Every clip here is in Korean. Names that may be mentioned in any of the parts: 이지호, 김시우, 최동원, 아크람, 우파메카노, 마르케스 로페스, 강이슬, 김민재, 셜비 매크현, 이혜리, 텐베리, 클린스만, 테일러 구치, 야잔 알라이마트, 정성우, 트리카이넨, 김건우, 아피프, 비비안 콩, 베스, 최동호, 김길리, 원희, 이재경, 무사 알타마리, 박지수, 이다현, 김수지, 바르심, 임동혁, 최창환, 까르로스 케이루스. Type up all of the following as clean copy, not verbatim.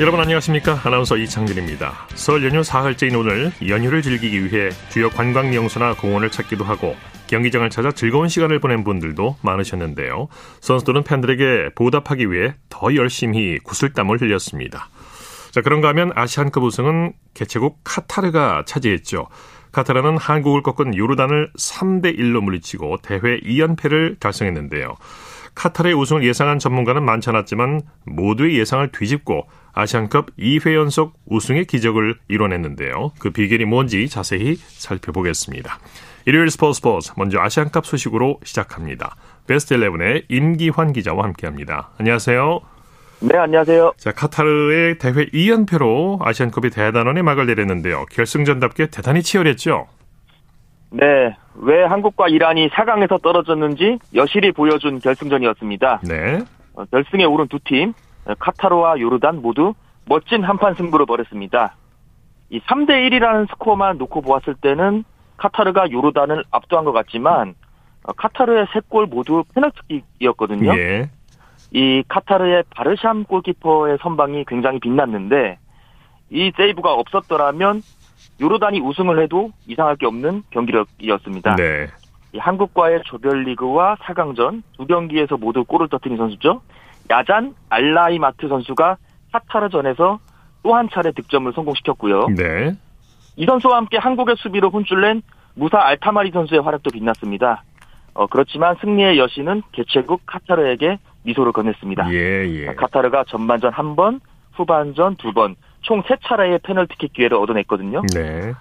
여러분 안녕하십니까? 아나운서 이창진입니다. 설 연휴 사흘째인 오늘 연휴를 즐기기 위해 주요 관광 명소나 공원을 찾기도 하고 경기장을 찾아 즐거운 시간을 보낸 분들도 많으셨는데요. 선수들은 팬들에게 보답하기 위해 더 열심히 구슬땀을 흘렸습니다. 자, 그런가 하면 아시안컵 우승은 개최국 카타르가 차지했죠. 카타르는 한국을 꺾은 요르단을 3-1로 물리치고 대회 2연패를 달성했는데요. 카타르의 우승을 예상한 전문가는 많지 않았지만 모두의 예상을 뒤집고 아시안컵 2회 연속 우승의 기적을 이뤄냈는데요. 그 비결이 뭔지 자세히 살펴보겠습니다. 일요일 스포츠 먼저 아시안컵 소식으로 시작합니다. 베스트 11의 임기환 기자와 함께합니다. 안녕하세요. 네, 안녕하세요. 자, 카타르의 대회 2연패로 아시안컵이 대단원의 막을 내렸는데요. 결승전답게 대단히 치열했죠? 네, 왜 한국과 이란이 4강에서 떨어졌는지 여실히 보여준 결승전이었습니다. 네. 결승에 오른 두 팀, 카타르와 요르단 모두 멋진 한판 승부를 벌였습니다. 이 3-1이라는 스코어만 놓고 보았을 때는 카타르가 요르단을 압도한 것 같지만 카타르의 3골 모두 페널티킥이었거든요. 예. 이 카타르의 바르심 골키퍼의 선방이 굉장히 빛났는데 이 세이브가 없었더라면 요르단이 우승을 해도 이상할 게 없는 경기력이었습니다. 네. 이 한국과의 조별리그와 4강전 두 경기에서 모두 골을 터뜨린 선수죠. 야잔 알라이마트 선수가 카타르전에서 또 한 차례 득점을 성공시켰고요. 네. 이 선수와 함께 한국의 수비로 혼쭐낸 무사 알타마리 선수의 활약도 빛났습니다. 그렇지만 승리의 여신은 개최국 카타르에게 미소를 건넸습니다. 예. 카타르가 전반전 1번, 후반전 2번, 총 3차례의 페널티킥 기회를 얻어냈거든요. 네.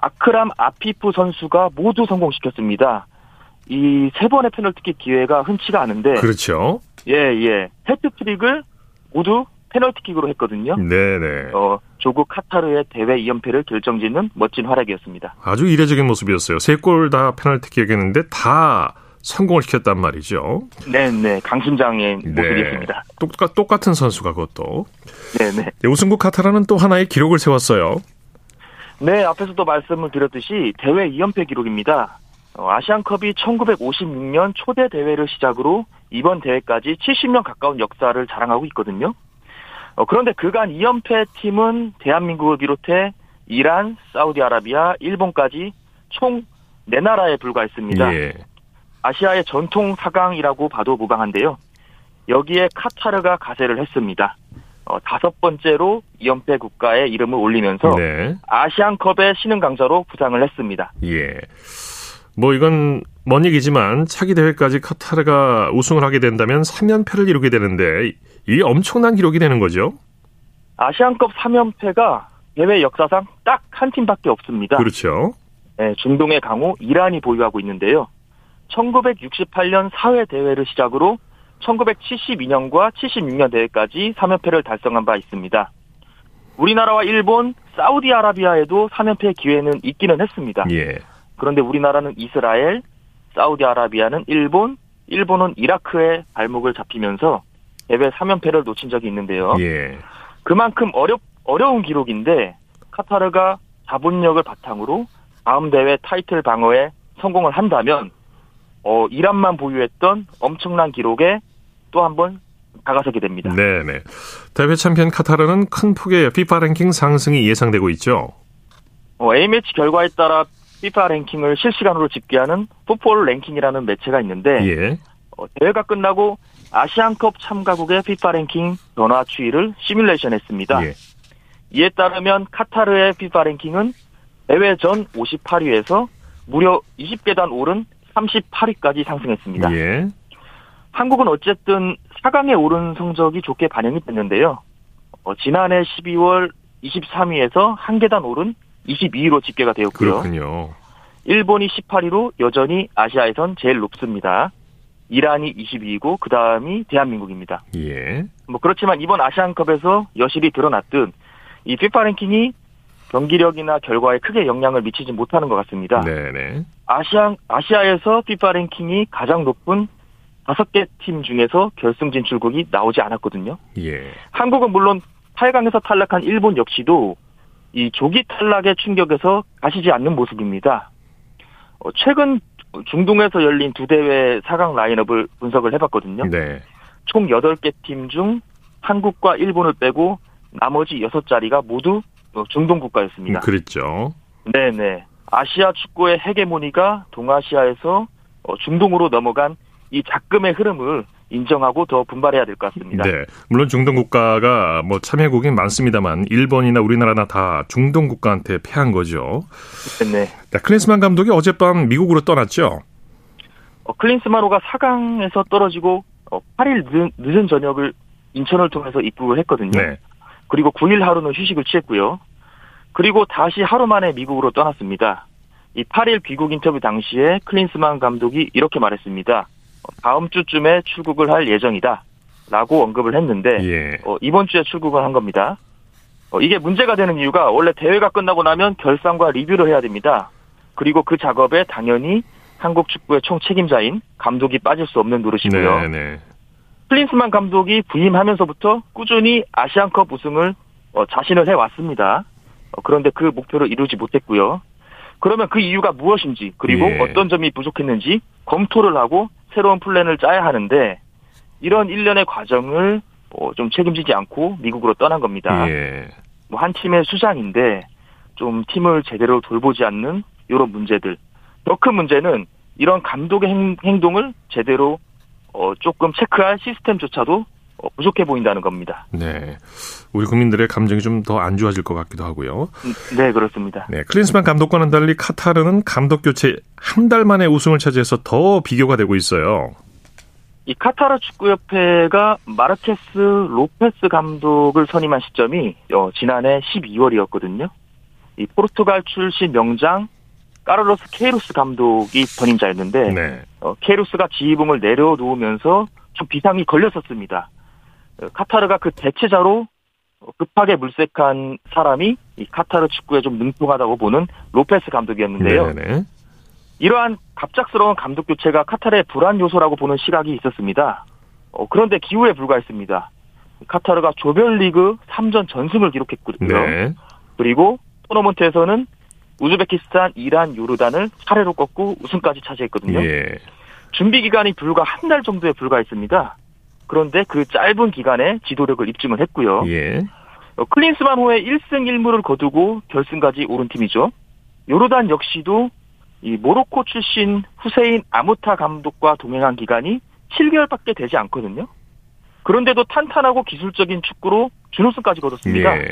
아크람, 아피프 선수가 모두 성공시켰습니다. 이 3번의 페널티킥 기회가 흔치가 않은데. 그렇죠. 예. 헤트트릭을 모두 페널티킥으로 했거든요. 네네. 조국 카타르의 대회 2연패를 결정짓는 멋진 활약이었습니다. 아주 이례적인 모습이었어요. 3골 다 페널티킥이었는데 다 성공을 시켰단 말이죠. 네네. 강심장의 모습이었습니다. 똑같은 선수가 그것도. 네네. 우승국 카타르는 또 하나의 기록을 세웠어요. 네. 앞에서도 말씀을 드렸듯이 대회 2연패 기록입니다. 아시안컵이 1956년 초대 대회를 시작으로 이번 대회까지 70년 가까운 역사를 자랑하고 있거든요. 그런데 그간 2연패 팀은 대한민국을 비롯해 이란, 사우디아라비아, 일본까지 총 4나라에 불과했습니다. 예. 아시아의 전통 4강이라고 봐도 무방한데요. 여기에 카타르가 가세를 했습니다. 5번째로 2연패 국가의 이름을 올리면서 네. 아시안컵의 신흥강자로 부상을 했습니다. 예. 이건 먼 얘기지만 차기 대회까지 카타르가 우승을 하게 된다면 3연패를 이루게 되는데 이게 엄청난 기록이 되는 거죠? 아시안컵 3연패가 대회 역사상 딱 한 팀밖에 없습니다. 그렇죠. 네, 중동의 강호 이란이 보유하고 있는데요. 1968년 사회 대회를 시작으로 1972년과 76년 대회까지 3연패를 달성한 바 있습니다. 우리나라와 일본, 사우디아라비아에도 3연패 기회는 있기는 했습니다. 예. 그런데 우리나라는 이스라엘, 사우디아라비아는 일본, 일본은 이라크에 발목을 잡히면서 대회 3연패를 놓친 적이 있는데요. 예. 그만큼 어려운 기록인데 카타르가 자본력을 바탕으로 다음 대회 타이틀 방어에 성공을 한다면 이란만 보유했던 엄청난 기록에 또 한 번 다가서게 됩니다. 네네. 대회 챔피언 카타르는 큰 폭의 피파 랭킹 상승이 예상되고 있죠. A매치 결과에 따라 피파 랭킹을 실시간으로 집계하는 풋볼 랭킹이라는 매체가 있는데 예. 대회가 끝나고 아시안컵 참가국의 피파 랭킹 변화 추이를 시뮬레이션했습니다. 예. 이에 따르면 카타르의 피파 랭킹은 대회 전 58위에서 무려 20계단 오른 38위까지 상승했습니다. 예. 한국은 어쨌든 4강에 오른 성적이 좋게 반영이 됐는데요. 지난해 12월 23위에서 한 계단 오른 22위로 집계가 되었고요. 그렇군요. 일본이 18위로 여전히 아시아에선 제일 높습니다. 이란이 22위고 그 다음이 대한민국입니다. 예. 그렇지만 이번 아시안컵에서 여실히 드러났듯 이 피파 랭킹이 경기력이나 결과에 크게 영향을 미치지 못하는 것 같습니다. 네네. 아시아에서 피파 랭킹이 가장 높은 5개 팀 중에서 결승 진출국이 나오지 않았거든요. 예. 한국은 물론 8강에서 탈락한 일본 역시도 이 조기 탈락의 충격에서 가시지 않는 모습입니다. 최근 중동에서 열린 두 대회 4강 라인업을 분석을 해봤거든요. 네. 총 8개 팀 중 한국과 일본을 빼고 나머지 6자리가 모두 중동 국가였습니다. 그랬죠. 네네. 아시아 축구의 헤게모니가 동아시아에서 중동으로 넘어간 이 작금의 흐름을 인정하고 더 분발해야 될 것 같습니다. 네, 물론 중동 국가가 뭐 참여국인 많습니다만 일본이나 우리나라나 다 중동 국가한테 패한 거죠. 네. 클린스만 감독이 어젯밤 미국으로 떠났죠. 클린스만호가 4강에서 떨어지고 8일 늦은 저녁을 인천을 통해서 입국을 했거든요. 네. 그리고 9일 하루는 휴식을 취했고요. 그리고 다시 하루 만에 미국으로 떠났습니다. 이 8일 귀국 인터뷰 당시에 클린스만 감독이 이렇게 말했습니다. 다음 주쯤에 출국을 할 예정이다 라고 언급을 했는데 예. 이번 주에 출국을 한 겁니다. 이게 문제가 되는 이유가 원래 대회가 끝나고 나면 결산과 리뷰를 해야 됩니다. 그리고 그 작업에 당연히 한국 축구의 총 책임자인 감독이 빠질 수 없는 노릇이고요. 네네. 클린스만 감독이 부임하면서부터 꾸준히 아시안컵 우승을 자신을 해왔습니다. 그런데 그 목표를 이루지 못했고요. 그러면 그 이유가 무엇인지 그리고 예. 어떤 점이 부족했는지 검토를 하고 새로운 플랜을 짜야 하는데 이런 일련의 과정을 좀 책임지지 않고 미국으로 떠난 겁니다. 예. 뭐 한 팀의 수장인데 좀 팀을 제대로 돌보지 않는 이런 문제들. 더 큰 문제는 이런 감독의 행동을 제대로 조금 체크할 시스템조차도 부족해 보인다는 겁니다. 네, 우리 국민들의 감정이 좀 더 안 좋아질 것 같기도 하고요. 네, 그렇습니다. 네, 클린스만 감독과는 달리 카타르는 감독 교체 한 달 만에 우승을 차지해서 더 비교가 되고 있어요. 이 카타르 축구협회가 마르케스 로페스 감독을 선임한 시점이 지난해 12월이었거든요. 이 포르투갈 출신 명장 까르로스 케이루스 감독이 전임자였는데 네. 케이루스가 지휘봉을 내려놓으면서 좀 비상이 걸렸었습니다. 카타르가 그 대체자로 급하게 물색한 사람이 이 카타르 축구에 좀 능통하다고 보는 로페스 감독이었는데요. 네네. 이러한 갑작스러운 감독 교체가 카타르의 불안 요소라고 보는 시각이 있었습니다. 그런데 기우에 불과했습니다. 카타르가 조별리그 3전 전승을 기록했거든요. 네. 그리고 토너먼트에서는 우즈베키스탄, 이란, 요르단을 차례로 꺾고 우승까지 차지했거든요. 예. 준비 기간이 불과 한 달 정도에 불과했습니다. 그런데 그 짧은 기간에 지도력을 입증을 했고요. 예. 클린스만호의 1승 1무를 거두고 결승까지 오른 팀이죠. 요르단 역시도 이 모로코 출신 후세인 아모타 감독과 동행한 기간이 7개월밖에 되지 않거든요. 그런데도 탄탄하고 기술적인 축구로 준우승까지 거뒀습니다. 예.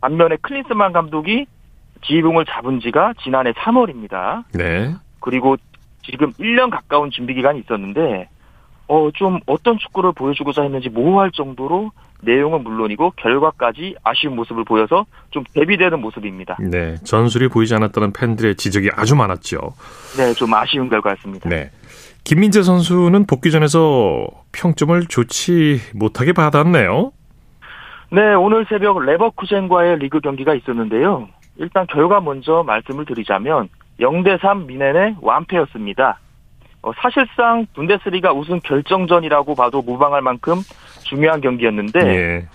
반면에 클린스만 감독이 지휘봉을 잡은 지가 지난해 3월입니다. 네. 그리고 지금 1년 가까운 준비 기간이 있었는데 좀 어떤 축구를 보여주고자 했는지 모호할 정도로 내용은 물론이고 결과까지 아쉬운 모습을 보여서 좀 대비되는 모습입니다. 네, 전술이 보이지 않았다는 팬들의 지적이 아주 많았죠. 네, 좀 아쉬운 결과였습니다. 네, 김민재 선수는 복귀전에서 평점을 좋지 못하게 받았네요. 네, 오늘 새벽 레버쿠젠과의 리그 경기가 있었는데요. 일단 결과 먼저 말씀을 드리자면 0대3 미넨의 완패였습니다. 사실상 분데스리가 우승 결정전이라고 봐도 무방할 만큼 중요한 경기였는데 예.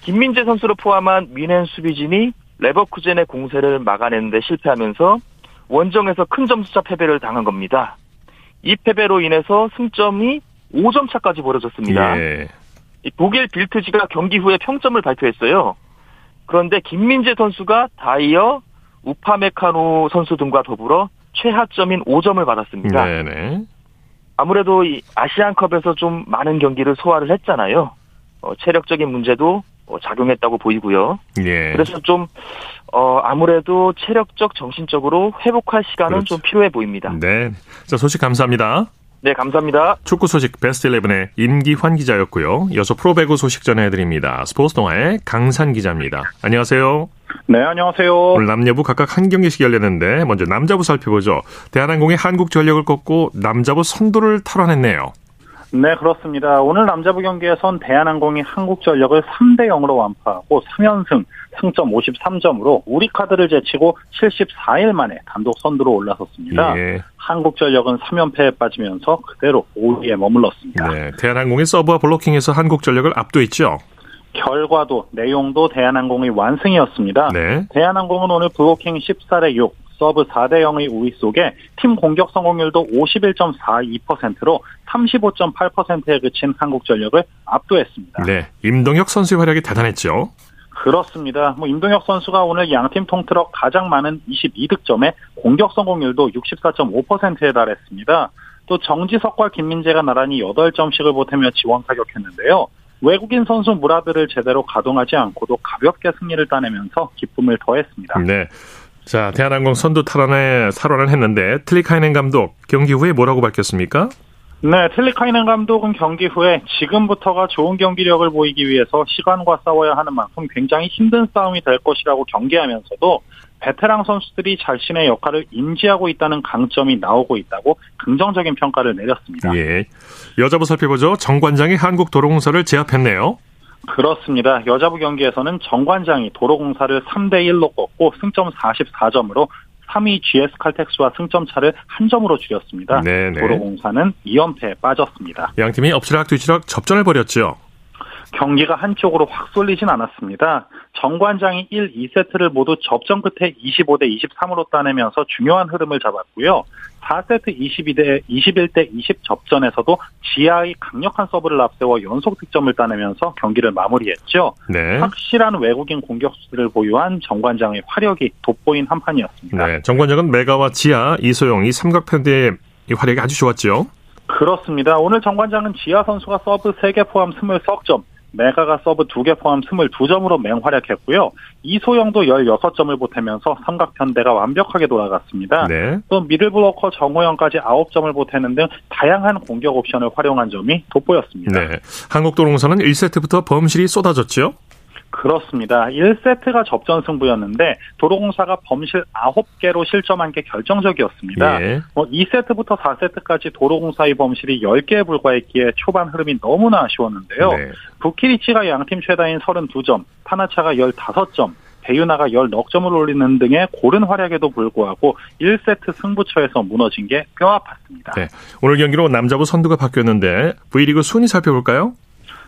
김민재 선수를 포함한 미넨 수비진이 레버쿠젠의 공세를 막아내는데 실패하면서 원정에서 큰 점수차 패배를 당한 겁니다. 이 패배로 인해서 승점이 5점 차까지 벌어졌습니다. 예. 독일 빌트지가 경기 후에 평점을 발표했어요. 그런데 김민재 선수가 다이어, 우파메카노 선수 등과 더불어 최하점인 5점을 받았습니다. 네네. 아무래도 이 아시안컵에서 좀 많은 경기를 소화를 했잖아요. 체력적인 문제도 작용했다고 보이고요. 예. 그래서 좀 아무래도 체력적, 정신적으로 회복할 시간은 그렇죠. 좀 필요해 보입니다. 네, 자 소식 감사합니다. 네, 감사합니다. 축구 소식 베스트 11의 임기환 기자였고요. 이어서 프로배구 소식 전해드립니다. 스포츠 동아의 강산 기자입니다. 안녕하세요. 네, 안녕하세요. 오늘 남녀부 각각 한 경기씩 열렸는데 먼저 남자부 살펴보죠. 대한항공이 한국전력을 꺾고 남자부 선두를 탈환했네요. 네, 그렇습니다. 오늘 남자부 경기에선 대한항공이 한국전력을 3대0으로 완파하고 3연승, 승점 53점으로 우리카드를 제치고 74일 만에 단독 선두로 올라섰습니다. 예. 한국전력은 3연패에 빠지면서 그대로 5위에 머물렀습니다. 네, 대한항공이 서브와 블로킹에서 한국전력을 압도했죠. 결과도 내용도 대한항공의 완승이었습니다. 네. 대한항공은 오늘 블로킹 14대 6, 서브 4대 0의 우위 속에 팀 공격 성공률도 51.42%로 35.8%에 그친 한국전력을 압도했습니다. 네, 임동혁 선수의 활약이 대단했죠. 그렇습니다. 임동혁 선수가 오늘 양팀 통틀어 가장 많은 22득점에 공격 성공률도 64.5%에 달했습니다. 또 정지석과 김민재가 나란히 8점씩을 보태며 지원 타격했는데요. 외국인 선수 무라드를 제대로 가동하지 않고도 가볍게 승리를 따내면서 기쁨을 더했습니다. 네, 자 대한항공 선두 탈환에 살환을 했는데 트리카이넨 감독 경기 후에 뭐라고 밝혔습니까? 네, 트리카이넨 감독은 경기 후에 지금부터가 좋은 경기력을 보이기 위해서 시간과 싸워야 하는 만큼 굉장히 힘든 싸움이 될 것이라고 경계하면서도 베테랑 선수들이 자신의 역할을 인지하고 있다는 강점이 나오고 있다고 긍정적인 평가를 내렸습니다. 예, 여자부 살펴보죠. 정관장이 한국도로공사를 제압했네요. 그렇습니다. 여자부 경기에서는 정관장이 도로공사를 3대1로 꺾고 승점 44점으로 3위 GS칼텍스와 승점 차를 1점으로 줄였습니다. 네네. 도로공사는 2연패에 빠졌습니다. 양팀이 엎치락뒤치락 접전을 벌였죠. 경기가 한쪽으로 확 쏠리진 않았습니다. 정관장이 1, 2세트를 모두 접전 끝에 25대 23으로 따내면서 중요한 흐름을 잡았고요. 4세트 21대 20 접전에서도 지아의 강력한 서브를 앞세워 연속 득점을 따내면서 경기를 마무리했죠. 네. 확실한 외국인 공격수들을 보유한 정관장의 화력이 돋보인 한판이었습니다. 네. 정관장은 메가와 지아, 이소영이 삼각편대의 화력이 아주 좋았죠. 그렇습니다. 오늘 정관장은 지아 선수가 서브 3개 포함 23점, 메가가 서브 2개 포함 22점으로 맹활약했고요. 이소영도 16점을 보태면서 삼각편대가 완벽하게 돌아갔습니다. 네. 또 미들블로커 정호영까지 9점을 보태는 등 다양한 공격 옵션을 활용한 점이 돋보였습니다. 네. 한국도로공사는 1세트부터 범실이 쏟아졌죠? 그렇습니다. 1세트가 접전 승부였는데 도로공사가 범실 9개로 실점한 게 결정적이었습니다. 예. 2세트부터 4세트까지 도로공사의 범실이 10개에 불과했기에 초반 흐름이 너무나 아쉬웠는데요. 네. 부키리치가 양팀 최다인 32점, 파나차가 15점, 배유나가 14점을 올리는 등의 고른 활약에도 불구하고 1세트 승부처에서 무너진 게 뼈아팠습니다. 네. 오늘 경기로 남자부 선두가 바뀌었는데 V리그 순위 살펴볼까요?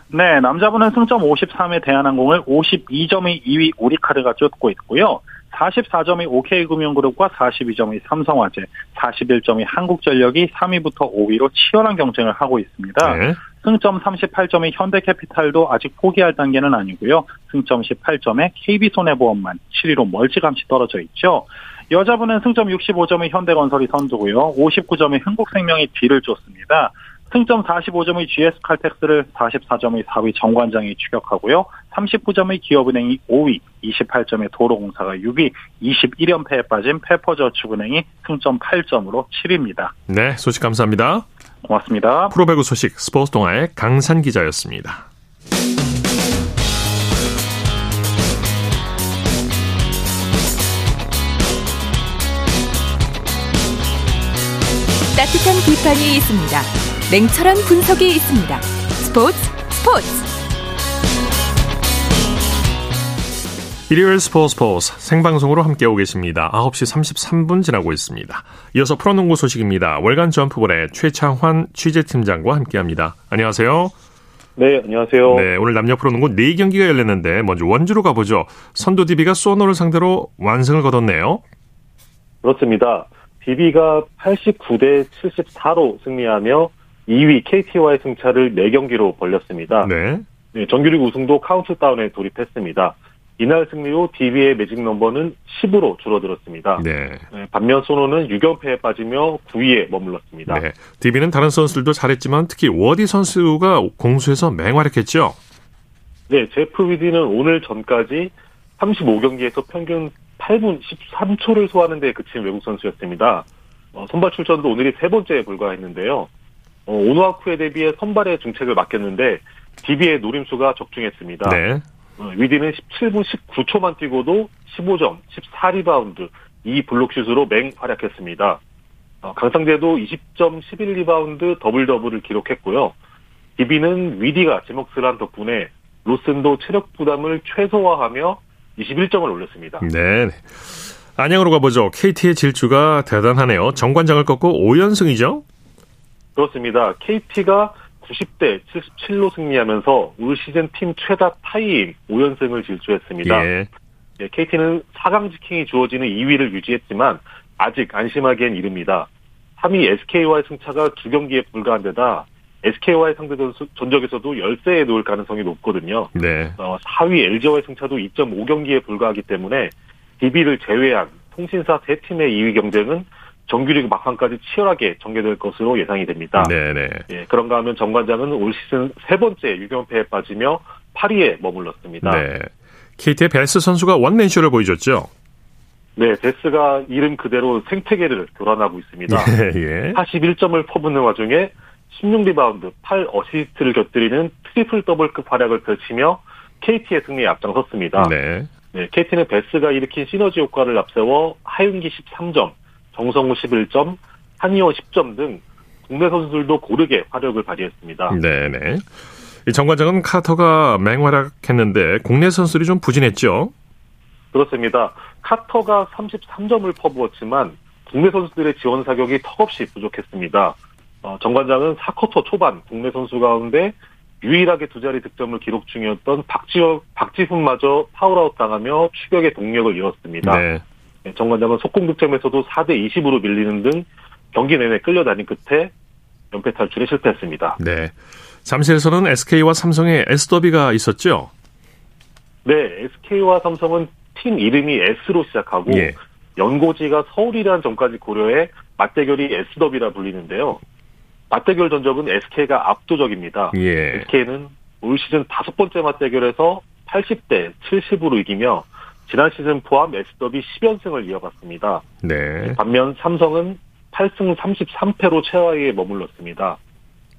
네, 남자분은 승점 53의 대한항공을 52점의 2위 우리카드가 쫓고 있고요. 44점의 OK금융그룹과 42점의 삼성화재, 41점의 한국전력이 3위부터 5위로 치열한 경쟁을 하고 있습니다. 네. 승점 38점의 현대캐피탈도 아직 포기할 단계는 아니고요. 승점 18점의 KB손해보험만 7위로 멀찌감치 떨어져 있죠. 여자분은 승점 65점의 현대건설이 선두고요. 59점의 흥국생명이 뒤를 쫓습니다. 승점 45점의 GS칼텍스를 44점의 4위 정관장이 추격하고요. 39점의 기업은행이 5위, 28점의 도로공사가 6위, 21연패에 빠진 페퍼저축은행이 승점 8점으로 7위입니다. 네, 소식 감사합니다. 고맙습니다. 프로배구 소식 스포츠 동아의 강산 기자였습니다. 따뜻한 비판이 있습니다. 냉철한 분석이 있습니다. 스포츠. 일요일 스포츠 생방송으로 함께하고 계십니다. 9시 33분 지나고 있습니다. 이어서 프로농구 소식입니다. 월간 점프볼의 최창환 취재팀장과 함께합니다. 안녕하세요. 네, 안녕하세요. 네, 오늘 남녀 프로농구 4경기가 열렸는데 먼저 원주로 가보죠. 선두 DB가 수원호를 상대로 완승을 거뒀네요. 그렇습니다. DB가 89대 74로 승리하며 2위 KT와의 승차를 4경기로 벌렸습니다. 네. 네, 정규리그 우승도 카운트다운에 돌입했습니다. 이날 승리로 DB의 매직 넘버는 10으로 줄어들었습니다. 네. 네, 반면 소노는 6연패에 빠지며 9위에 머물렀습니다. 네. DB는 다른 선수들도 잘했지만 특히 워디 선수가 공수에서 맹활약했죠? 네, 제프 위디는 오늘 전까지 35경기에서 평균 8분 13초를 소화하는 데 그친 외국 선수였습니다. 선발 출전도 오늘이 3번째에 불과했는데요. 오노아쿠에 대비해 선발의 중책을 맡겼는데 DB의 노림수가 적중했습니다. 네. 위디는 17분 19초만 뛰고도 15점, 14리바운드, 2블록슛으로 맹활약했습니다. 강상재도 20점, 11리바운드, 더블더블을 기록했고요. DB는 위디가 제몫을 한 덕분에 로슨도 체력 부담을 최소화하며 21점을 올렸습니다. 네. 안양으로 가보죠. KT의 질주가 대단하네요. 정관장을 꺾고 5연승이죠? 그렇습니다. KT가 90대 77로 승리하면서 올 시즌 팀 최다 타이인 5연승을 질주했습니다. 예. KT는 4강 직행이 주어지는 2위를 유지했지만 아직 안심하기엔 이릅니다. 3위 SK와의 승차가 2경기에 불과한 데다 SK와의 상대 전적에서도 13에 놓을 가능성이 높거든요. 네. 4위 LG와의 승차도 2.5경기에 불과하기 때문에 DB를 제외한 통신사 3팀의 2위 경쟁은 정규리그 막판까지 치열하게 전개될 것으로 예상이 됩니다. 네네. 예, 그런가 하면 정관장은 올 시즌 3번째 6연패에 빠지며 8위에 머물렀습니다. 네. KT의 베스 선수가 원맨쇼를 보여줬죠? 네, 베스가 이름 그대로 생태계를 교란하고 있습니다. 예, 예. 41점을 퍼붓는 와중에 16리바운드, 8어시스트를 곁들이는 트리플 더블급 활약을 펼치며 KT의 승리에 앞장섰습니다. 네. 네, KT는 베스가 일으킨 시너지 효과를 앞세워 하윤기 13점, 정성우 11점, 한이호 10점 등 국내 선수들도 고르게 화력을 발휘했습니다. 네네. 이 정관장은 카터가 맹활약했는데 국내 선수들이 좀 부진했죠? 그렇습니다. 카터가 33점을 퍼부었지만 국내 선수들의 지원 사격이 턱없이 부족했습니다. 정관장은 4쿼터 초반 국내 선수 가운데 유일하게 두 자리 득점을 기록 중이었던 박지수마저 파울아웃 당하며 추격의 동력을 잃었습니다. 네. 정관장은 속공 득점에서도 4대20으로 밀리는 등 경기 내내 끌려다닌 끝에 연패 탈출에 실패했습니다. 네, 잠실에서는 SK와 삼성의 S더비가 있었죠? 네, SK와 삼성은 팀 이름이 S로 시작하고 예. 연고지가 서울이라는 점까지 고려해 맞대결이 S더비라 불리는데요. 맞대결 전적은 SK가 압도적입니다. 예. SK는 올 시즌 5번째 맞대결에서 80대 70으로 이기며 지난 시즌 포함 S더비 10연승을 이어갔습니다. 네. 반면 삼성은 8승 33패로 최하위에 머물렀습니다.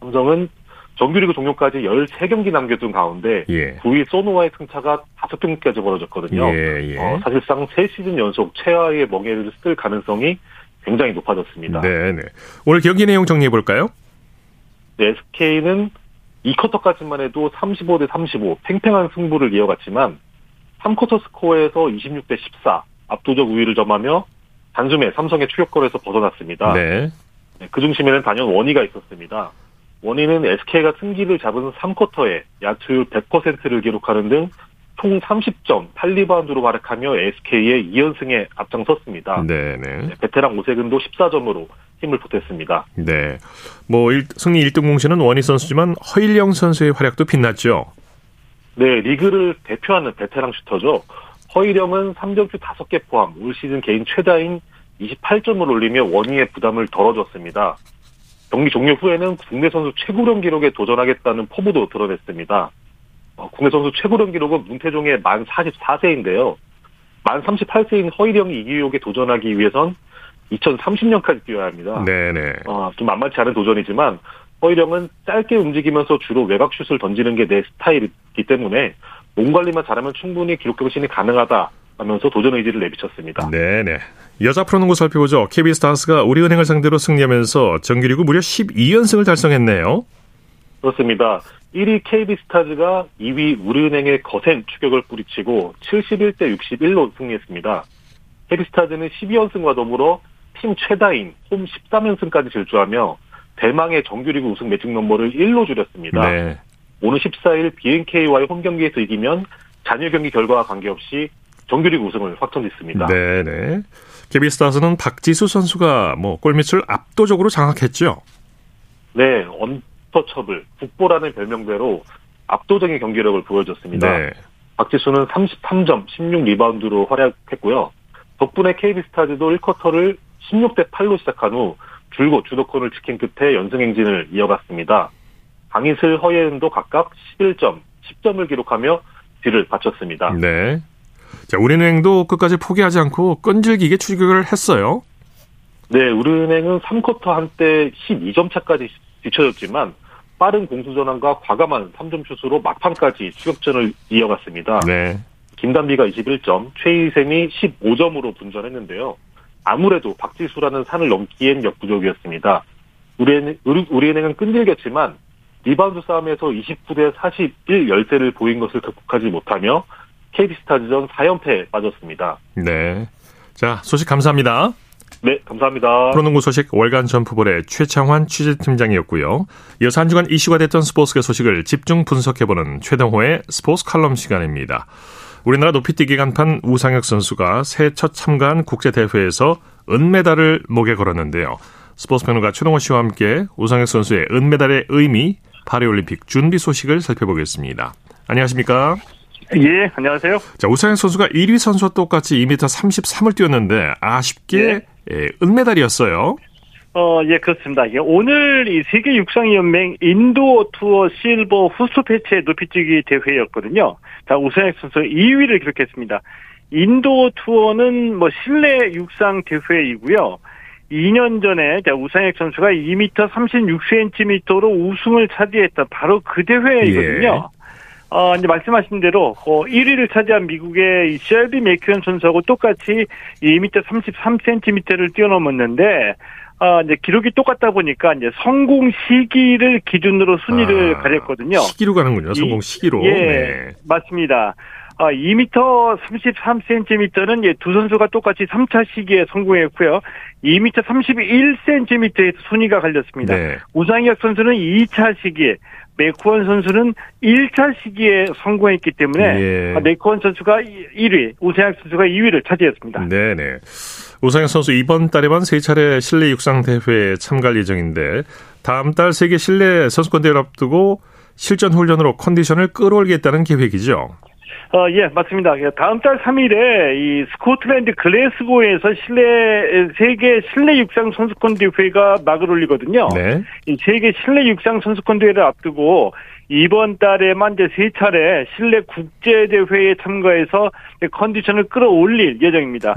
삼성은 정규리그 종료까지 13경기 남겨둔 가운데 9위 예. 소노와의 승차가 5경기까지 벌어졌거든요. 예, 예. 사실상 3시즌 연속 최하위의 멍에를 쓸 가능성이 굉장히 높아졌습니다. 네네. 오늘 경기 내용 정리해볼까요? 네, SK는 2쿼터까지만 해도 35대 35 팽팽한 승부를 이어갔지만 3쿼터 스코어에서 26대 14 압도적 우위를 점하며 단숨에 삼성의 추격골에서 벗어났습니다. 네. 그 중심에는 단연 원희가 있었습니다. 원희는 SK가 승기를 잡은 3쿼터에 야투율 100%를 기록하는 등 총 30점 8리바운드로 활약하며 SK의 2연승에 앞장섰습니다. 네네. 베테랑 오세근도 14점으로 힘을 보탰습니다. 네. 승리 1등 공신은 원희 선수지만 허일영 선수의 활약도 빛났죠. 네, 리그를 대표하는 베테랑 슈터죠. 허일영은 3점슛 5개 포함 올 시즌 개인 최다인 28점을 올리며 원희의 부담을 덜어줬습니다. 경기 종료 후에는 국내 선수 최고령 기록에 도전하겠다는 포부도 드러냈습니다. 국내 선수 최고령 기록은 문태종의 만 44세인데요. 만 38세인 허일영이 이 기록에 도전하기 위해선 2030년까지 뛰어야 합니다. 네네. 좀 만만치 않은 도전이지만 허일영은 짧게 움직이면서 주로 외곽슛을 던지는 게 내 스타일이기 때문에 몸 관리만 잘하면 충분히 기록 경신이 가능하다 하면서 도전 의지를 내비쳤습니다. 네네. 여자 프로농구 살펴보죠. KB스타스가 우리은행을 상대로 승리하면서 정규리그 무려 12연승을 달성했네요. 그렇습니다. 1위 KB스타즈가 2위 우리은행의 거센 추격을 뿌리치고 71대 61로 승리했습니다. KB스타즈는 12연승과 더불어 팀 최다인 홈 13연승까지 질주하며 대망의 정규리그 우승 매직 넘버를 1로 줄였습니다. 네. 오늘 14일 BNK와의 홈경기에서 이기면 잔여 경기 결과와 관계없이 정규리그 우승을 확정짓습니다. 네네. KB스타즈는 박지수 선수가 골밑을 압도적으로 장악했죠? 네. 언터처블, 국보라는 별명대로 압도적인 경기력을 보여줬습니다. 네. 박지수는 33점, 16리바운드로 활약했고요. 덕분에 KB스타즈도 1쿼터를 16대 8로 시작한 후 줄곧 주도권을 지킨 끝에 연승 행진을 이어갔습니다. 강이슬, 허예은도 각각 11점, 10점을 기록하며 뒤를 바쳤습니다. 네. 자, 우리은행도 끝까지 포기하지 않고 끈질기게 추격을 했어요. 네, 우리은행은 3쿼터 한때 12점 차까지 뒤쳐졌지만 빠른 공수 전환과 과감한 3점 슛으로 막판까지 추격전을 이어갔습니다. 네. 김단비가 21점, 최희샘이 15점으로 분전했는데요. 아무래도 박지수라는 산을 넘기엔 역부족이었습니다. 우리은행은 끈질겼지만 리바운드 싸움에서 29대 41 열세를 보인 것을 극복하지 못하며 KB스타즈전 4연패에 빠졌습니다. 네, 자 소식 감사합니다. 네, 감사합니다. 프로농구 소식 월간 점프볼의 최창환 취재팀장이었고요. 이어서 한 주간 이슈가 됐던 스포츠계 소식을 집중 분석해보는 최동호의 스포츠 칼럼 시간입니다. 우리나라 높이뛰기 간판 우상혁 선수가 새해 첫 참가한 국제대회에서 은메달을 목에 걸었는데요. 스포츠평론가 최동원 씨와 함께 우상혁 선수의 은메달의 의미, 파리올림픽 준비 소식을 살펴보겠습니다. 안녕하십니까? 예, 안녕하세요. 자, 우상혁 선수가 1위 선수와 똑같이 2m33을 뛰었는데 아쉽게 은메달이었어요. 그렇습니다. 오늘 이 세계 육상 연맹 인도어 투어 실버 후스 패치의 높이뛰기 대회였거든요. 자, 우상혁 선수 2위를 기록했습니다. 인도어 투어는 실내 육상 대회이고요. 2년 전에 우상혁 선수가 2m 36cm로 우승을 차지했던 바로 그 대회이거든요. 이제 말씀하신 대로 1위를 차지한 미국의 이 셜비 매크현 선수하고 똑같이 2m 33cm를 뛰어넘었는데 이제 기록이 똑같다 보니까 이제 성공 시기를 기준으로 순위를 가렸거든요. 시기로 가는군요. 성공 시기로. 맞습니다. 2m 33cm는 두 선수가 똑같이 3차 시기에 성공했고요. 2m 31cm에서 순위가 갈렸습니다. 우상혁 선수는 2차 시기에, 매크원 선수는 1차 시기에 성공했기 때문에 매크원 선수가 1위, 우상혁 선수가 2위를 차지했습니다. 네네. 우상혁 선수 이번 달에만 3차례 실내 육상 대회에 참가할 예정인데 다음 달 세계 실내 선수권 대회를 앞두고 실전 훈련으로 컨디션을 끌어올리겠다는 계획이죠. 맞습니다. 다음 달 3일에 이 스코틀랜드 글래스고에서 세계 실내 육상 선수권 대회가 막을 올리거든요. 이 세계 실내 육상 선수권 대회를 앞두고 이번 달에만 이제 3차례 실내 국제 대회에 참가해서 컨디션을 끌어올릴 예정입니다.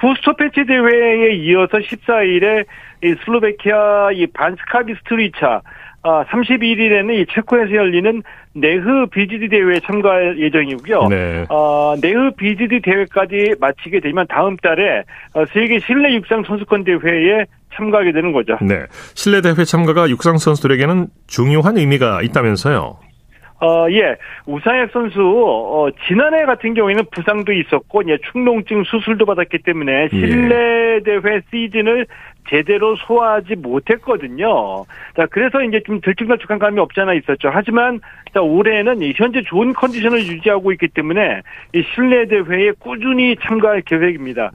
후스토페체 대회에 이어서 14일에 이 슬로베키아 이 반스카비스트리차 31일에는 이 체코에서 열리는 네흐 BGD 대회에 참가할 예정이고요. 네흐 BGD 대회까지 마치게 되면 다음 달에 세계 실내 육상 선수권 대회에 참가하게 되는 거죠. 네, 실내 대회 참가가 육상 선수들에게는 중요한 의미가 있다면서요. 우상혁 선수 지난해 같은 경우에는 부상도 있었고 축농증 수술도 받았기 때문에 실내 대회 시즌을 제대로 소화하지 못했거든요. 자, 그래서 이제 좀 들쭉날쭉한 감이 없지 않아 있었죠. 하지만 자, 올해는 현재 좋은 컨디션을 유지하고 있기 때문에 이 실내 대회에 꾸준히 참가할 계획입니다.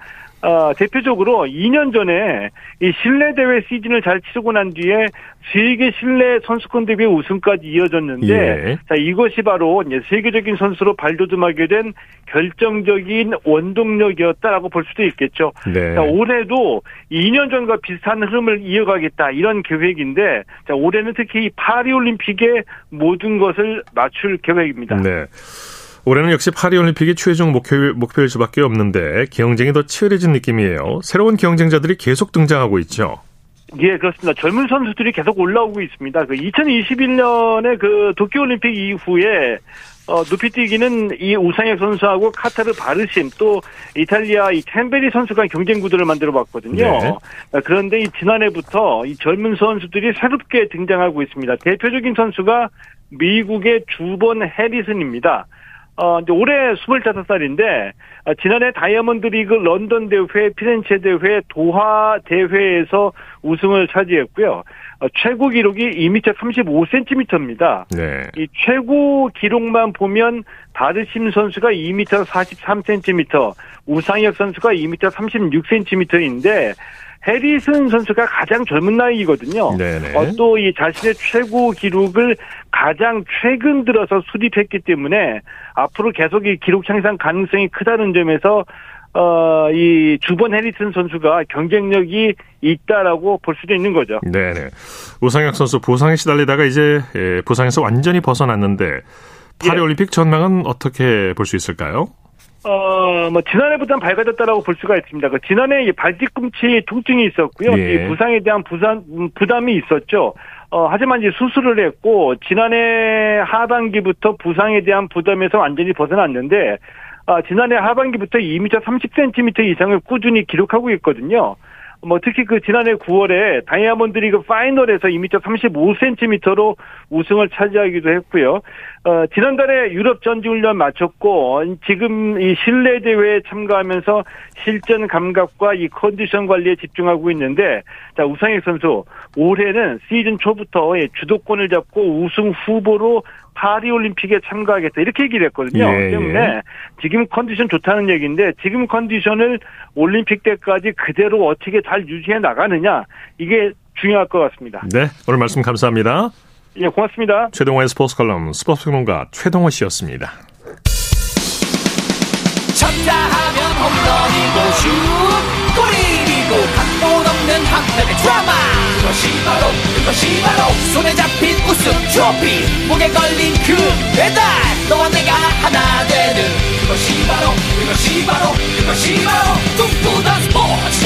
대표적으로 2년 전에 이 실내 대회 시즌을 잘 치르고 난 뒤에 세계 실내 선수권 대회 우승까지 이어졌는데 자, 이것이 바로 이제 세계적인 선수로 발돋움하게 된 결정적인 원동력이었다라고 볼 수도 있겠죠. 자, 올해도 2년 전과 비슷한 흐름을 이어가겠다 이런 계획인데 자, 올해는 특히 파리올림픽에 모든 것을 맞출 계획입니다. 올해는 역시 파리올림픽이 최종 목표일 수밖에 없는데 경쟁이 더 치열해진 느낌이에요. 새로운 경쟁자들이 계속 등장하고 있죠. 그렇습니다. 젊은 선수들이 계속 올라오고 있습니다. 2021년에 도쿄올림픽 이후에 높이뛰기는 이 우상혁 선수하고 카타르 바르심 또 이탈리아 이 텐베리 선수가 경쟁 구도를 만들어 봤거든요. 그런데 지난해부터 이 젊은 선수들이 새롭게 등장하고 있습니다. 대표적인 선수가 미국의 주번 해리슨입니다. 이제 올해 25살인데 지난해 다이아몬드 리그 런던 대회, 피렌체 대회, 도하 대회에서 우승을 차지했고요. 최고 기록이 2m 35cm입니다. 이 최고 기록만 보면 바르심 선수가 2m 43cm, 우상혁 선수가 2m 36cm인데 해리슨 선수가 가장 젊은 나이거든요. 또 이 자신의 최고 기록을 가장 최근 들어서 수립했기 때문에 앞으로 계속 이 기록 향상 가능성이 크다는 점에서 이 주번 해리슨 선수가 경쟁력이 있다라고 볼 수도 있는 거죠. 우상혁 선수 부상에 시달리다가 이제 부상에서 완전히 벗어났는데 파리올림픽 전망은 어떻게 볼 수 있을까요? 지난해보다는 밝아졌다라고 볼 수가 있습니다. 지난해 발뒤꿈치 통증이 있었고요. 이 부상에 대한 부담이 있었죠. 하지만 이제 수술을 했고, 지난해 하반기부터 부상에 대한 부담에서 완전히 벗어났는데, 지난해 하반기부터 2m 30cm 이상을 꾸준히 기록하고 있거든요. 특히 지난해 9월에 다이아몬드 리그 파이널에서 2m 35cm로 우승을 차지하기도 했고요. 지난달에 유럽 전지훈련 마쳤고, 지금 이 실내 대회에 참가하면서 실전 감각과 이 컨디션 관리에 집중하고 있는데, 자, 우상혁 선수, 올해는 시즌 초부터 주도권을 잡고 우승 후보로 파리올림픽에 참가하겠다 이렇게 얘기를 했거든요. 예, 때문에 예. 지금 컨디션 좋다는 얘기인데 지금 컨디션을 올림픽 때까지 그대로 어떻게 잘 유지해 나가느냐 이게 중요할 것 같습니다. 네, 오늘 말씀 감사합니다. 예, 고맙습니다. 최동호의 스포츠 칼럼 스포츠 평론가 최동호 씨였습니다. 쳤다 하면 홈런이고 슛 골이고 각본 없는 한편의 드라마 그것이 바로 손에 잡힌 우승 트로피 목에 걸린 그 배달 너와 내가 하나 되는 그것이 바로 꿈꾸던 스포츠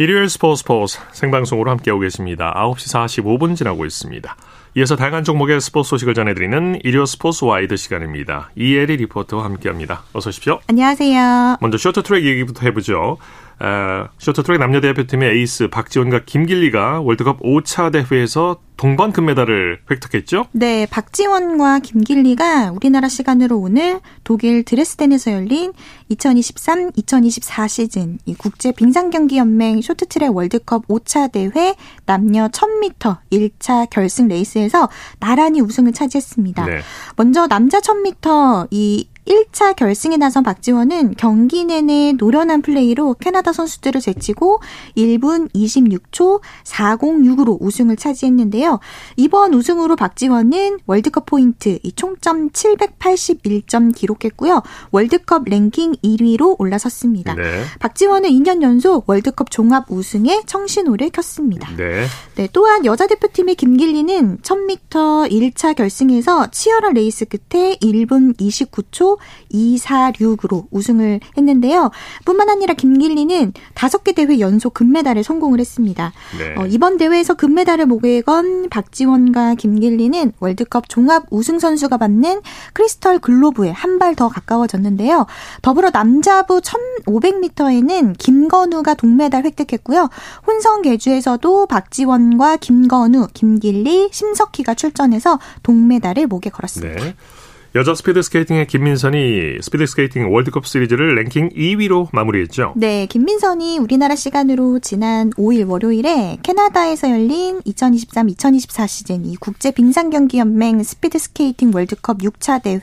일요일 스포츠 생방송으로 함께하고 계십니다. 9시 45분 지나고 있습니다. 이어서 다양한 종목의 스포츠 소식을 전해드리는 일요 스포츠 와이드 시간입니다. 이혜리 리포터와 함께합니다. 어서 오십시오. 안녕하세요. 먼저 쇼트트랙 얘기부터 해보죠. 쇼트트랙 남녀대표팀의 에이스 박지원과 김길리가 월드컵 5차 대회에서 동반 금메달을 획득했죠? 네, 박지원과 김길리가 우리나라 시간으로 오늘 독일 드레스덴에서 열린 2023-2024 시즌 이 국제 빙상경기연맹 쇼트트랙 월드컵 5차 대회 남녀 1000m 1차 결승 레이스에서 나란히 우승을 차지했습니다. 네. 먼저 남자 1000m 이 1차 결승에 나선 박지원은 경기 내내 노련한 플레이로 캐나다 선수들을 제치고 1분 26초 406으로 우승을 차지했는데요. 이번 우승으로 박지원은 월드컵 포인트 이 총점 781점 기록했고요. 월드컵 랭킹 2위로 올라섰습니다. 네. 박지원은 2년 연속 월드컵 종합 우승에 청신호를 켰습니다. 네, 또한 여자 대표팀의 김길리는 1000m 1차 결승에서 치열한 레이스 끝에 1분 29초 246으로 우승을 했는데요. 뿐만 아니라 김길리는 5개 대회 연속 금메달에 성공을 했습니다. 네. 이번 대회에서 금메달을 목에 건 박지원과 김길리는 월드컵 종합 우승 선수가 받는 크리스털 글로브에 한 발 더 가까워졌는데요. 더불어 남자부 1500m에는 김건우가 동메달 획득했고요. 혼성 계주에서도 박지원과 김건우, 김길리, 심석희가 출전해서 동메달을 목에 걸었습니다. 네. 여자 스피드스케이팅의 김민선이 스피드스케이팅 월드컵 시리즈를 랭킹 2위로 마무리했죠. 네, 김민선이 우리나라 시간으로 지난 5일 월요일에 캐나다에서 열린 2023-2024 시즌 이 국제 빙상경기연맹 스피드스케이팅 월드컵 6차 대회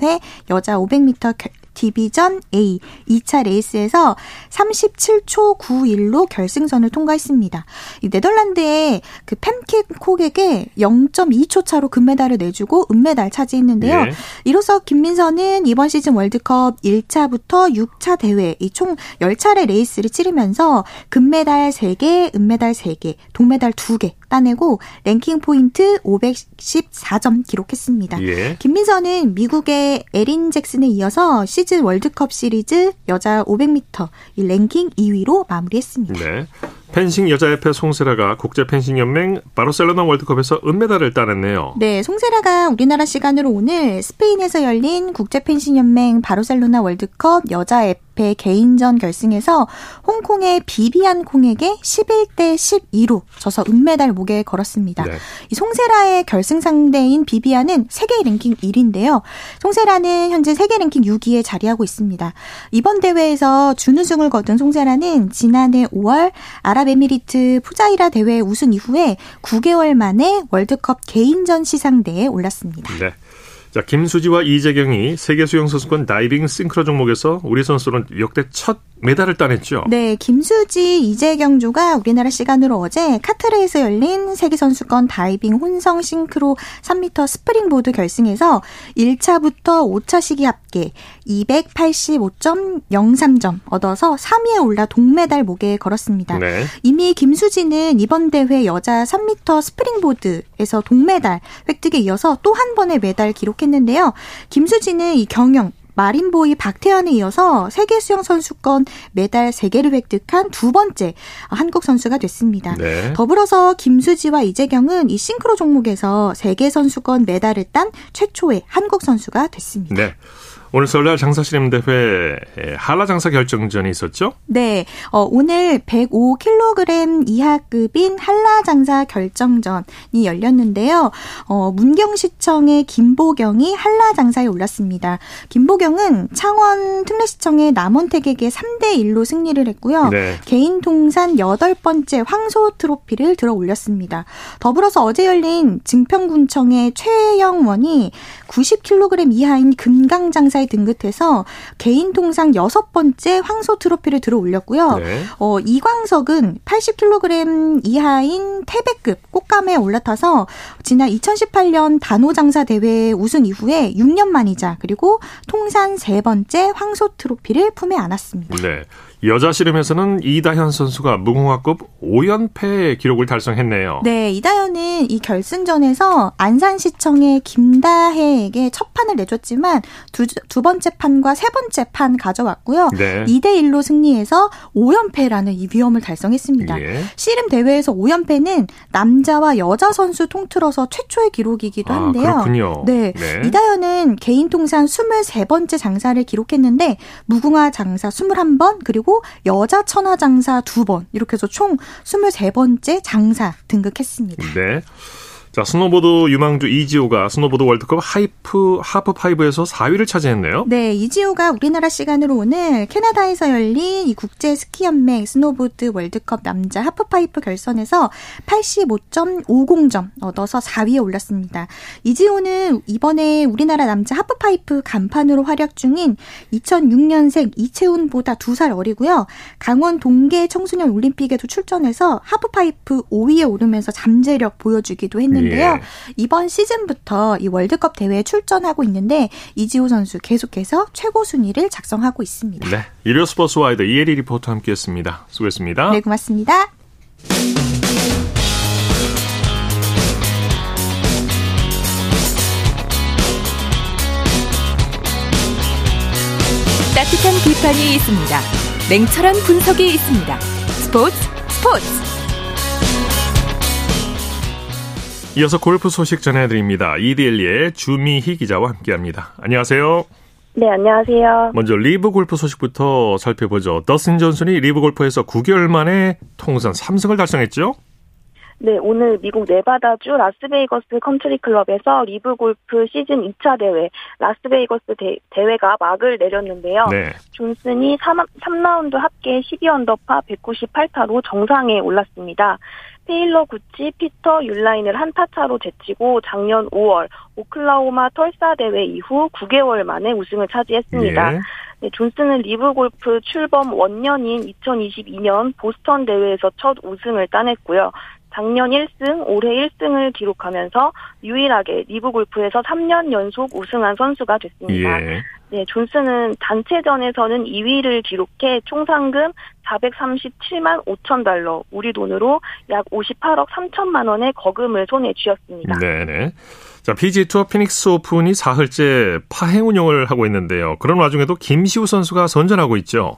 여자 500m 디비전 A 2차 레이스에서 37초 91로 결승선을 통과했습니다. 네덜란드의 그 펨킨콕에게 0.2초 차로 금메달을 내주고 은메달 차지했는데요. 네. 이로써 김민선은 이번 시즌 월드컵 1차부터 6차 대회 이 총 10차례 레이스를 치르면서 금메달 3개, 은메달 3개, 동메달 2개 따내고 랭킹 포인트 514점 기록했습니다. 예. 김민선은 미국의 에린 잭슨에 이어서 시즌 월드컵 시리즈 여자 500m 이 랭킹 2위로 마무리했습니다. 네. 펜싱 여자협회 송세라가 국제펜싱연맹 바르셀로나 월드컵에서 은메달을 따냈네요. 네, 송세라가 우리나라 시간으로 오늘 스페인에서 열린 국제펜싱연맹 바르셀로나 월드컵 여자협회 개인전 결승에서 홍콩의 비비안 콩에게 11대 12로 져서 은메달 목에 걸었습니다. 네. 이 송세라의 결승 상대인 비비안은 세계 랭킹 1위인데요. 송세라는 현재 세계 랭킹 6위에 자리하고 있습니다. 이번 대회에서 준우승을 거둔 송세라는 지난해 5월 아랍에미리트 푸자이라 대회 우승 이후에 9개월 만에 월드컵 개인전 시상대에 올랐습니다. 네. 자, 김수지와 이재경이 세계수영선수권 다이빙 싱크로 종목에서 우리 선수로는 역대 첫 메달을 따냈죠. 네, 김수지, 이재경 조가 우리나라 시간으로 어제 카트레에서 열린 세계선수권 다이빙 혼성 싱크로 3m 스프링보드 결승에서 1차부터 5차 시기 합계 285.03점 얻어서 3위에 올라 동메달 목에 걸었습니다. 네. 이미 김수지는 이번 대회 여자 3m 스프링보드에서 동메달 획득에 이어서 또 한 번의 메달 기록했는데요. 김수지는 이 경영 마린보이 박태환에 이어서 세계수영선수권 메달 3개를 획득한 두 번째 한국 선수가 됐습니다. 네. 더불어서 김수지와 이재경은 이 싱크로 종목에서 세계선수권 메달을 딴 최초의 한국 선수가 됐습니다. 네. 오늘 설날 장사실험대회 한라장사 결정전이 있었죠? 네. 오늘 105kg 이하급인 한라장사 결정전이 열렸는데요. 문경시청의 김보경이 한라장사에 올랐습니다. 김보경은 창원특례시청의 남원택에게 3대1로 승리를 했고요. 네. 개인 통산 8번째 황소트로피를 들어 올렸습니다. 더불어서 어제 열린 증평군청의 최영원이 90kg 이하인 금강장사에 등극해서 개인 통상 6번째 황소 트로피를 들어 올렸고요. 네. 이광석은 80kg 이하인 태백급 꽃감에 올라타서 지난 2018년 단호장사 대회 우승 이후에 6년 만이자 그리고 통산 3번째 황소 트로피를 품에 안았습니다. 네. 여자 씨름에서는 이다현 선수가 무궁화급 5연패 기록을 달성했네요. 네, 이다현은 이 결승전에서 안산시청의 김다혜에게 첫 판을 내줬지만 두 번째 판과 세 번째 판 가져왔고요. 네. 2대1로 승리해서 5연패라는 이 위험을 달성했습니다. 예. 씨름 대회에서 5연패는 남자와 여자 선수 통틀어서 최초의 기록이기도 한데요. 그렇군요. 네. 이다현은 개인 통산 23번째 장사를 기록했는데 무궁화 장사 21번 그리고 여자 천하 장사 2번 이렇게 해서 총 23번째 장사 등극했습니다. 네. 자, 스노보드 유망주 이지호가 스노보드 월드컵 하프 5에서 4위를 차지했네요. 네, 이지호가 우리나라 시간으로 오늘 캐나다에서 열린 이 국제 스키 연맹 스노보드 월드컵 남자 하프 5 결선에서 85.50점 얻어서 4위에 올랐습니다. 이지호는 이번에 우리나라 남자 하프 5 간판으로 활약 중인 2006년생 이채훈보다 2살 어리고요. 강원 동계 청소년 올림픽에도 출전해서 하프 5 5위에 오르면서 잠재력 보여주기도 했는데 예. 이번 시즌부터 이 월드컵 대회에 출전하고 있는데 이지호 선수 계속해서 최고 순위를 작성하고 있습니다. 네, 일요 스포츠 와이드 이혜리 리포터와 함께했습니다. 수고했습니다. 네, 고맙습니다. 따뜻한 비판이 있습니다. 냉철한 분석이 있습니다. 스포츠. 이어서 골프 소식 전해드립니다. 이데일리의 주미희 기자와 함께합니다. 안녕하세요. 네, 안녕하세요. 먼저 리브 골프 소식부터 살펴보죠. 더스틴 존슨이 리브 골프에서 9개월 만에 통산 3승을 달성했죠? 네, 오늘 미국 네바다주 라스베이거스 컨트리 클럽에서 리브 골프 시즌 2차 대회 라스베이거스 대회가 막을 내렸는데요. 네. 존슨이 3라운드 합계 12언더파 198타로 정상에 올랐습니다. 테일러 구치, 피터 율라인을 한타 차로 제치고 작년 5월 오클라호마 털사 대회 이후 9개월 만에 우승을 차지했습니다. 예. 네, 존슨은 리브 골프 출범 원년인 2022년 보스턴 대회에서 첫 우승을 따냈고요. 작년 1승, 올해 1승을 기록하면서 유일하게 리브 골프에서 3년 연속 우승한 선수가 됐습니다. 예. 네, 존슨은 단체전에서는 2위를 기록해 총상금 437만 5천 달러, 우리 돈으로 약 58억 3천만 원의 거금을 손에 쥐었습니다. 네네. 자, PGA 투어 피닉스 오픈이 사흘째 파행 운영을 하고 있는데요. 그런 와중에도 김시우 선수가 선전하고 있죠.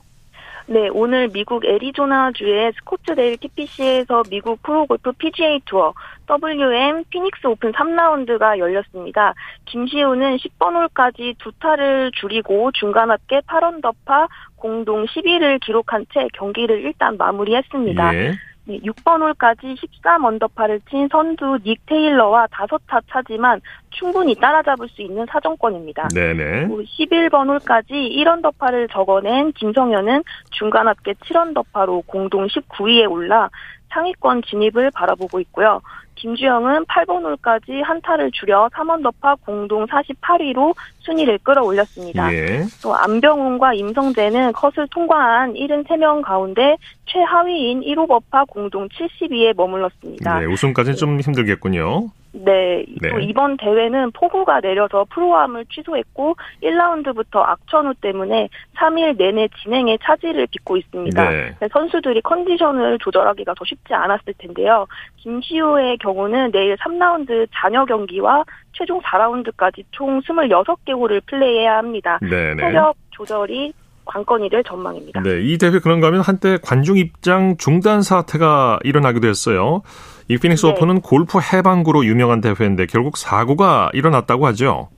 네, 오늘 미국 애리조나주의 스코츠데일 TPC에서 미국 프로골프 PGA 투어 WM 피닉스 오픈 3라운드가 열렸습니다. 김시우는 10번 홀까지 두 타를 줄이고 중간 합계 8언더파 공동 10위를 기록한 채 경기를 일단 마무리했습니다. 예. 6번 홀까지 13언더파를 친 선두 닉 테일러와 5타 차지만 충분히 따라잡을 수 있는 사정권입니다. 네네. 11번 홀까지 1언더파를 적어낸 김성현은 중간 합계 7언더파로 공동 19위에 올라 상위권 진입을 바라보고 있고요. 김주영은 8번 홀까지 한타를 줄여 3언더파 공동 48위로 순위를 끌어올렸습니다. 예. 또 안병훈과 임성재는 컷을 통과한 73명 가운데 최하위인 1호 버파 공동 70위에 머물렀습니다. 네, 우승까지는 좀 힘들겠군요. 네, 또 이번 대회는 폭우가 내려서 프로암을 취소했고 1라운드부터 악천후 때문에 3일 내내 진행에 차질을 빚고 있습니다. 네. 선수들이 컨디션을 조절하기가 더 쉽지 않았을 텐데요. 김시우의 경우는 내일 3라운드 잔여 경기와 최종 4라운드까지 총 26개 홀을 플레이해야 합니다. 체력 조절이 관건이 될 전망입니다. 네, 이 대회 그런가 하면 한때 관중 입장 중단 사태가 일어나기도 했어요. 이 피닉스 오픈은 골프 해방구로 유명한 대회인데 결국 사고가 일어났다고 하죠?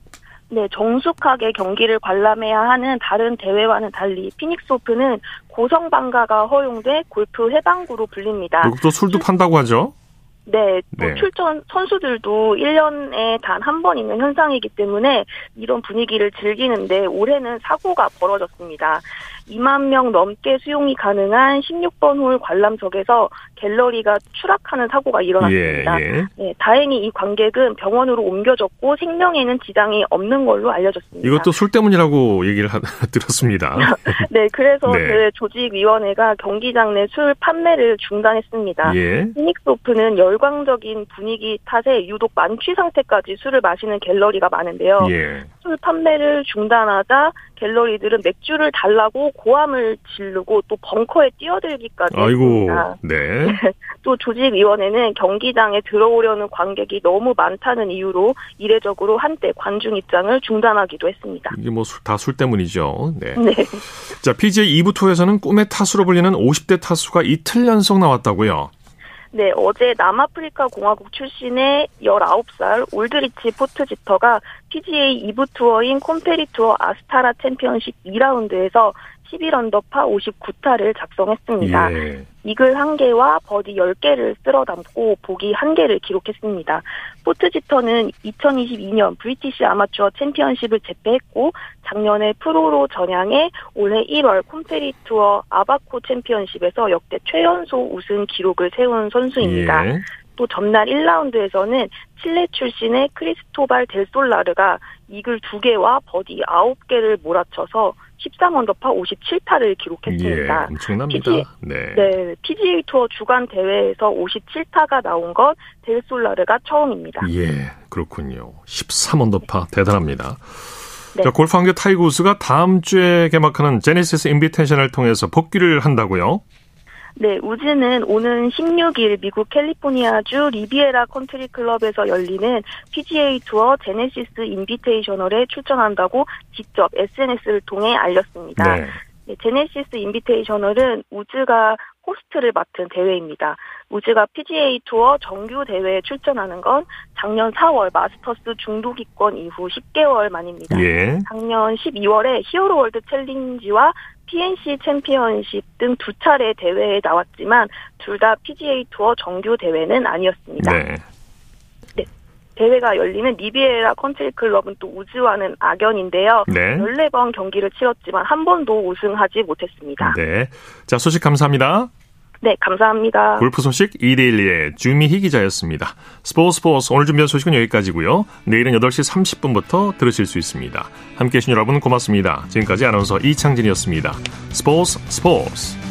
네, 정숙하게 경기를 관람해야 하는 다른 대회와는 달리 피닉스 오픈은 고성방가가 허용돼 골프 해방구로 불립니다. 그리고 또 술도 판다고 하죠? 네, 또 네. 출전 선수들도 1년에 단 한 번 있는 현상이기 때문에 이런 분위기를 즐기는데 올해는 사고가 벌어졌습니다. 2만 명 넘게 수용이 가능한 16번 홀 관람석에서 갤러리가 추락하는 사고가 일어났습니다. 예, 예. 네, 다행히 이 관객은 병원으로 옮겨졌고 생명에는 지장이 없는 걸로 알려졌습니다. 이것도 술 때문이라고 얘기를 들었습니다. 네, 그래서 네. 그 조직위원회가 경기장 내 술 판매를 중단했습니다. 예. 피닉스 오픈은 열광적인 분위기 탓에 유독 만취 상태까지 술을 마시는 갤러리가 많은데요. 예. 술 판매를 중단하자 갤러리들은 맥주를 달라고 고함을 지르고 또 벙커에 뛰어들기까지 했습니다. 네. 또 조직위원회는 경기장에 들어오려는 관객이 너무 많다는 이유로 이례적으로 한때 관중 입장을 중단하기도 했습니다. 이게 뭐 다 술 때문이죠. 네. 네. 자, PGA 2부 투어에서는 꿈의 타수로 불리는 50대 타수가 이틀 연속 나왔다고요. 네, 어제 남아프리카 공화국 출신의 19살 올드리치 포트지터가 PGA 2부 투어인 콤페리투어 아스타라 챔피언십 2라운드에서 11언더 파 59타를 작성했습니다. 예. 이글 1개와 버디 10개를 쓸어 담고 보기 1개를 기록했습니다. 포트지터는 2022년 브리티시 아마추어 챔피언십을 재패했고 작년에 프로로 전향해 올해 1월 콤페리 투어 아바코 챔피언십에서 역대 최연소 우승 기록을 세운 선수입니다. 예. 또 전날 1라운드에서는 칠레 출신의 크리스토발 델솔라르가 이글 2개와 버디 9개를 몰아쳐서 13언더파 57타를 기록했습니다. 예, 엄청납니다. 네, PGA 투어 주간 대회에서 57타가 나온 건 델솔라르가 처음입니다. 예, 그렇군요. 13언더파 대단합니다. 네. 자, 골프 한국 타이거 우즈가 다음 주에 개막하는 제네시스 인비테이셔널을 통해서 복귀를 한다고요? 네, 우즈는 오는 16일 미국 캘리포니아주 리비에라 컨트리 클럽에서 열리는 PGA 투어 제네시스 인비테이셔널에 출전한다고 직접 SNS를 통해 알렸습니다. 네. 네, 제네시스 인비테이셔널은 우즈가 호스트를 맡은 대회입니다. 우즈가 PGA 투어 정규 대회에 출전하는 건 작년 4월 마스터스 중도기권 이후 10개월 만입니다. 예. 작년 12월에 히어로 월드 챌린지와 PNC 챔피언십 등 두 차례 대회에 나왔지만 둘 다 PGA 투어 정규 대회는 아니었습니다. 네. 네. 대회가 열리는 리비에라 컨트리 클럽은 또 우즈와는 악연인데요. 네. 14번 경기를 치렀지만 한 번도 우승하지 못했습니다. 네. 자, 소식 감사합니다. 네, 감사합니다. 골프 소식 이데일리의 주미희 기자였습니다. 스포츠 오늘 준비한 소식은 여기까지고요. 내일은 8시 30분부터 들으실 수 있습니다. 함께해 주신 여러분 고맙습니다. 지금까지 아나운서 이창진이었습니다. 스포츠.